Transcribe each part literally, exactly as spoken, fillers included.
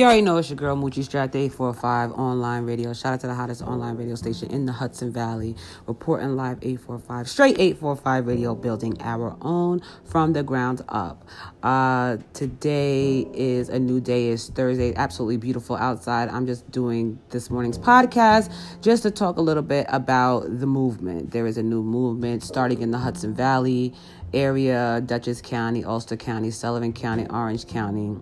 You already know it's your girl, Moochie Stratt, eight forty-five online radio. Shout out to the hottest online radio station in the Hudson Valley. Reporting live eight forty-five, straight eight forty-five radio, building our own from the ground up. Uh, today is a new day. It's Thursday. Absolutely beautiful outside. I'm just doing this morning's podcast just to talk a little bit about the movement. There is a new movement starting in the Hudson Valley area, Dutchess County, Ulster County, Sullivan County, Orange County,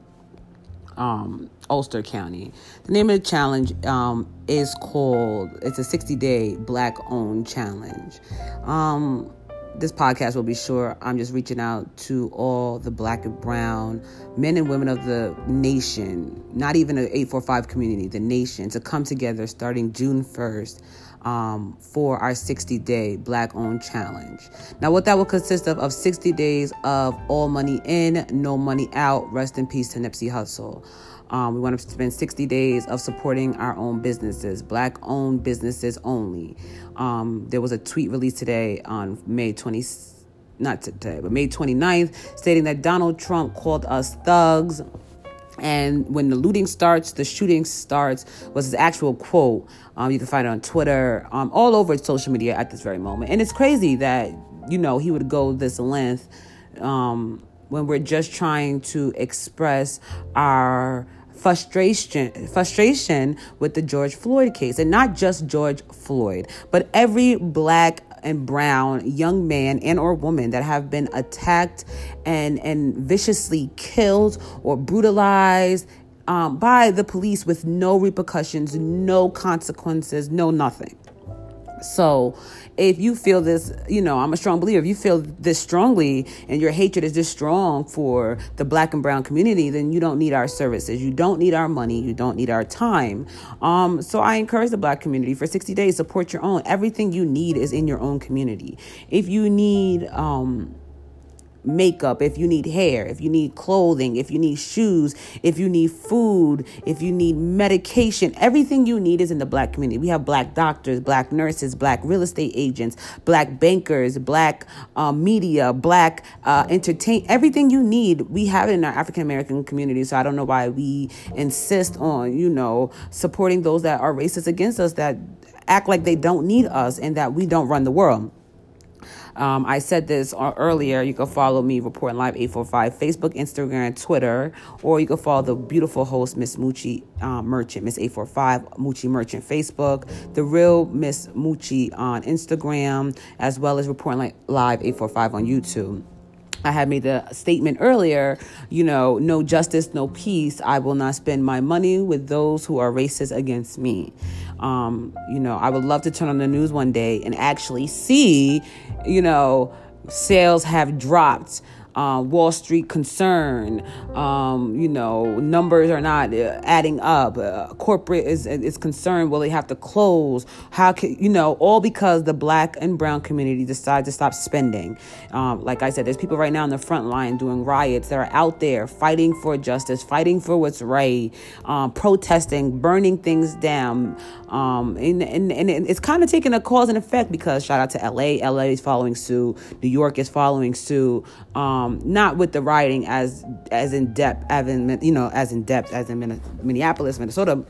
um, Ulster County. The name of the challenge um, is called, it's a sixty-day Black-owned challenge. Um, this podcast will be short. I'm just reaching out to all the Black and brown men and women of the nation, not even the eight forty-five community, the nation, to come together starting June first. Um, for our sixty-day Black-owned challenge. Now, what that will consist of of sixty days of all money in, no money out. Rest in peace to Nipsey Hussle. Um, we want to spend sixty days of supporting our own businesses, Black-owned businesses only. Um, there was a tweet released today on May twentieth, not today, but May twenty-ninth, stating that Donald Trump called us thugs. And when the looting starts, the shooting starts, was his actual quote. Um, you can find it on Twitter, um, all over social media at this very moment. And it's crazy that, you know, he would go this length um, when we're just trying to express our frustration frustration with the George Floyd case. And not just George Floyd, but every Black and brown young man and or woman that have been attacked and and viciously killed or brutalized um, by the police with no repercussions, no consequences, no nothing. So if you feel this, you know, I'm a strong believer, if you feel this strongly and your hatred is this strong for the Black and brown community, then you don't need our services. You don't need our money. You don't need our time. Um, so I encourage the Black community for sixty days, support your own. Everything you need is in your own community. If you need um, makeup, if you need hair, if you need clothing, if you need shoes, if you need food, if you need medication, everything you need is in the Black community. We have Black doctors, Black nurses, Black real estate agents, Black bankers, Black uh, media, Black uh, entertain. Everything you need, we have it in our African American community. So I don't know why we insist on, you know, supporting those that are racist against us, that act like they don't need us and that we don't run the world. Um, I said this earlier. You can follow me, Reporting Live eight forty-five, Facebook, Instagram, Twitter, or you can follow the beautiful host, Miss Moochie um, Merchant, Miss eight forty-five, Moochie Merchant, Facebook, The Real Miss Moochie on Instagram, as well as Reporting Live eight forty-five on YouTube. I had made the statement earlier, you know, no justice, no peace. I will not spend my money with those who are racist against me. Um, you know, I would love to turn on the news one day and actually see, you know, sales have dropped. Uh, Wall Street concern, um, you know, numbers are not uh, adding up. Uh, corporate is is concerned. Will they have to close? How can, you know, all because the Black and brown community decides to stop spending. Um, like I said, there's people right now on the front line doing riots that are out there fighting for justice, fighting for what's right, um, protesting, burning things down. Um, and, and, and it's kind of taking a cause and effect because shout out to L A. L A is following suit. New York is following suit. Um, Um, not with the rioting as as in depth as in you know as in depth as in Min- Minneapolis, Minnesota,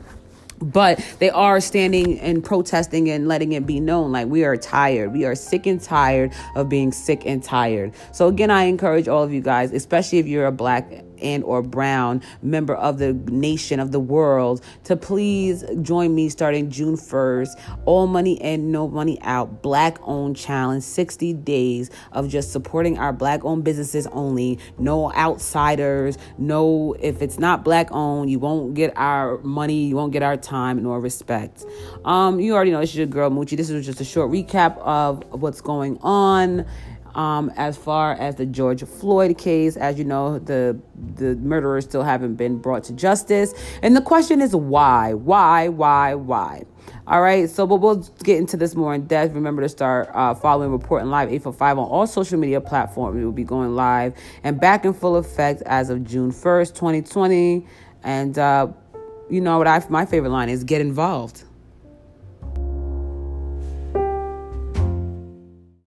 but they are standing and protesting and letting it be known like we are tired, we are sick and tired of being sick and tired. So again, I encourage all of you guys, especially if you're a Black and or brown member of the nation, of the world, to please join me starting June first. All money in, no money out. Black-owned challenge. sixty days of just supporting our Black-owned businesses only. No outsiders. No, if it's not Black-owned, you won't get our money. You won't get our time nor respect. Um, you already know it's your girl Moochie. This is just a short recap of what's going on. Um, as far as the George Floyd case, as you know, the the murderers still haven't been brought to justice. And the question is why, why, why, why? All right. So but we'll get into this more in depth. Remember to start uh, following Reporting Live eight forty-five on all social media platforms. It will be going live and back in full effect as of June first, twenty twenty. And, uh, you know, what I my favorite line is, get involved.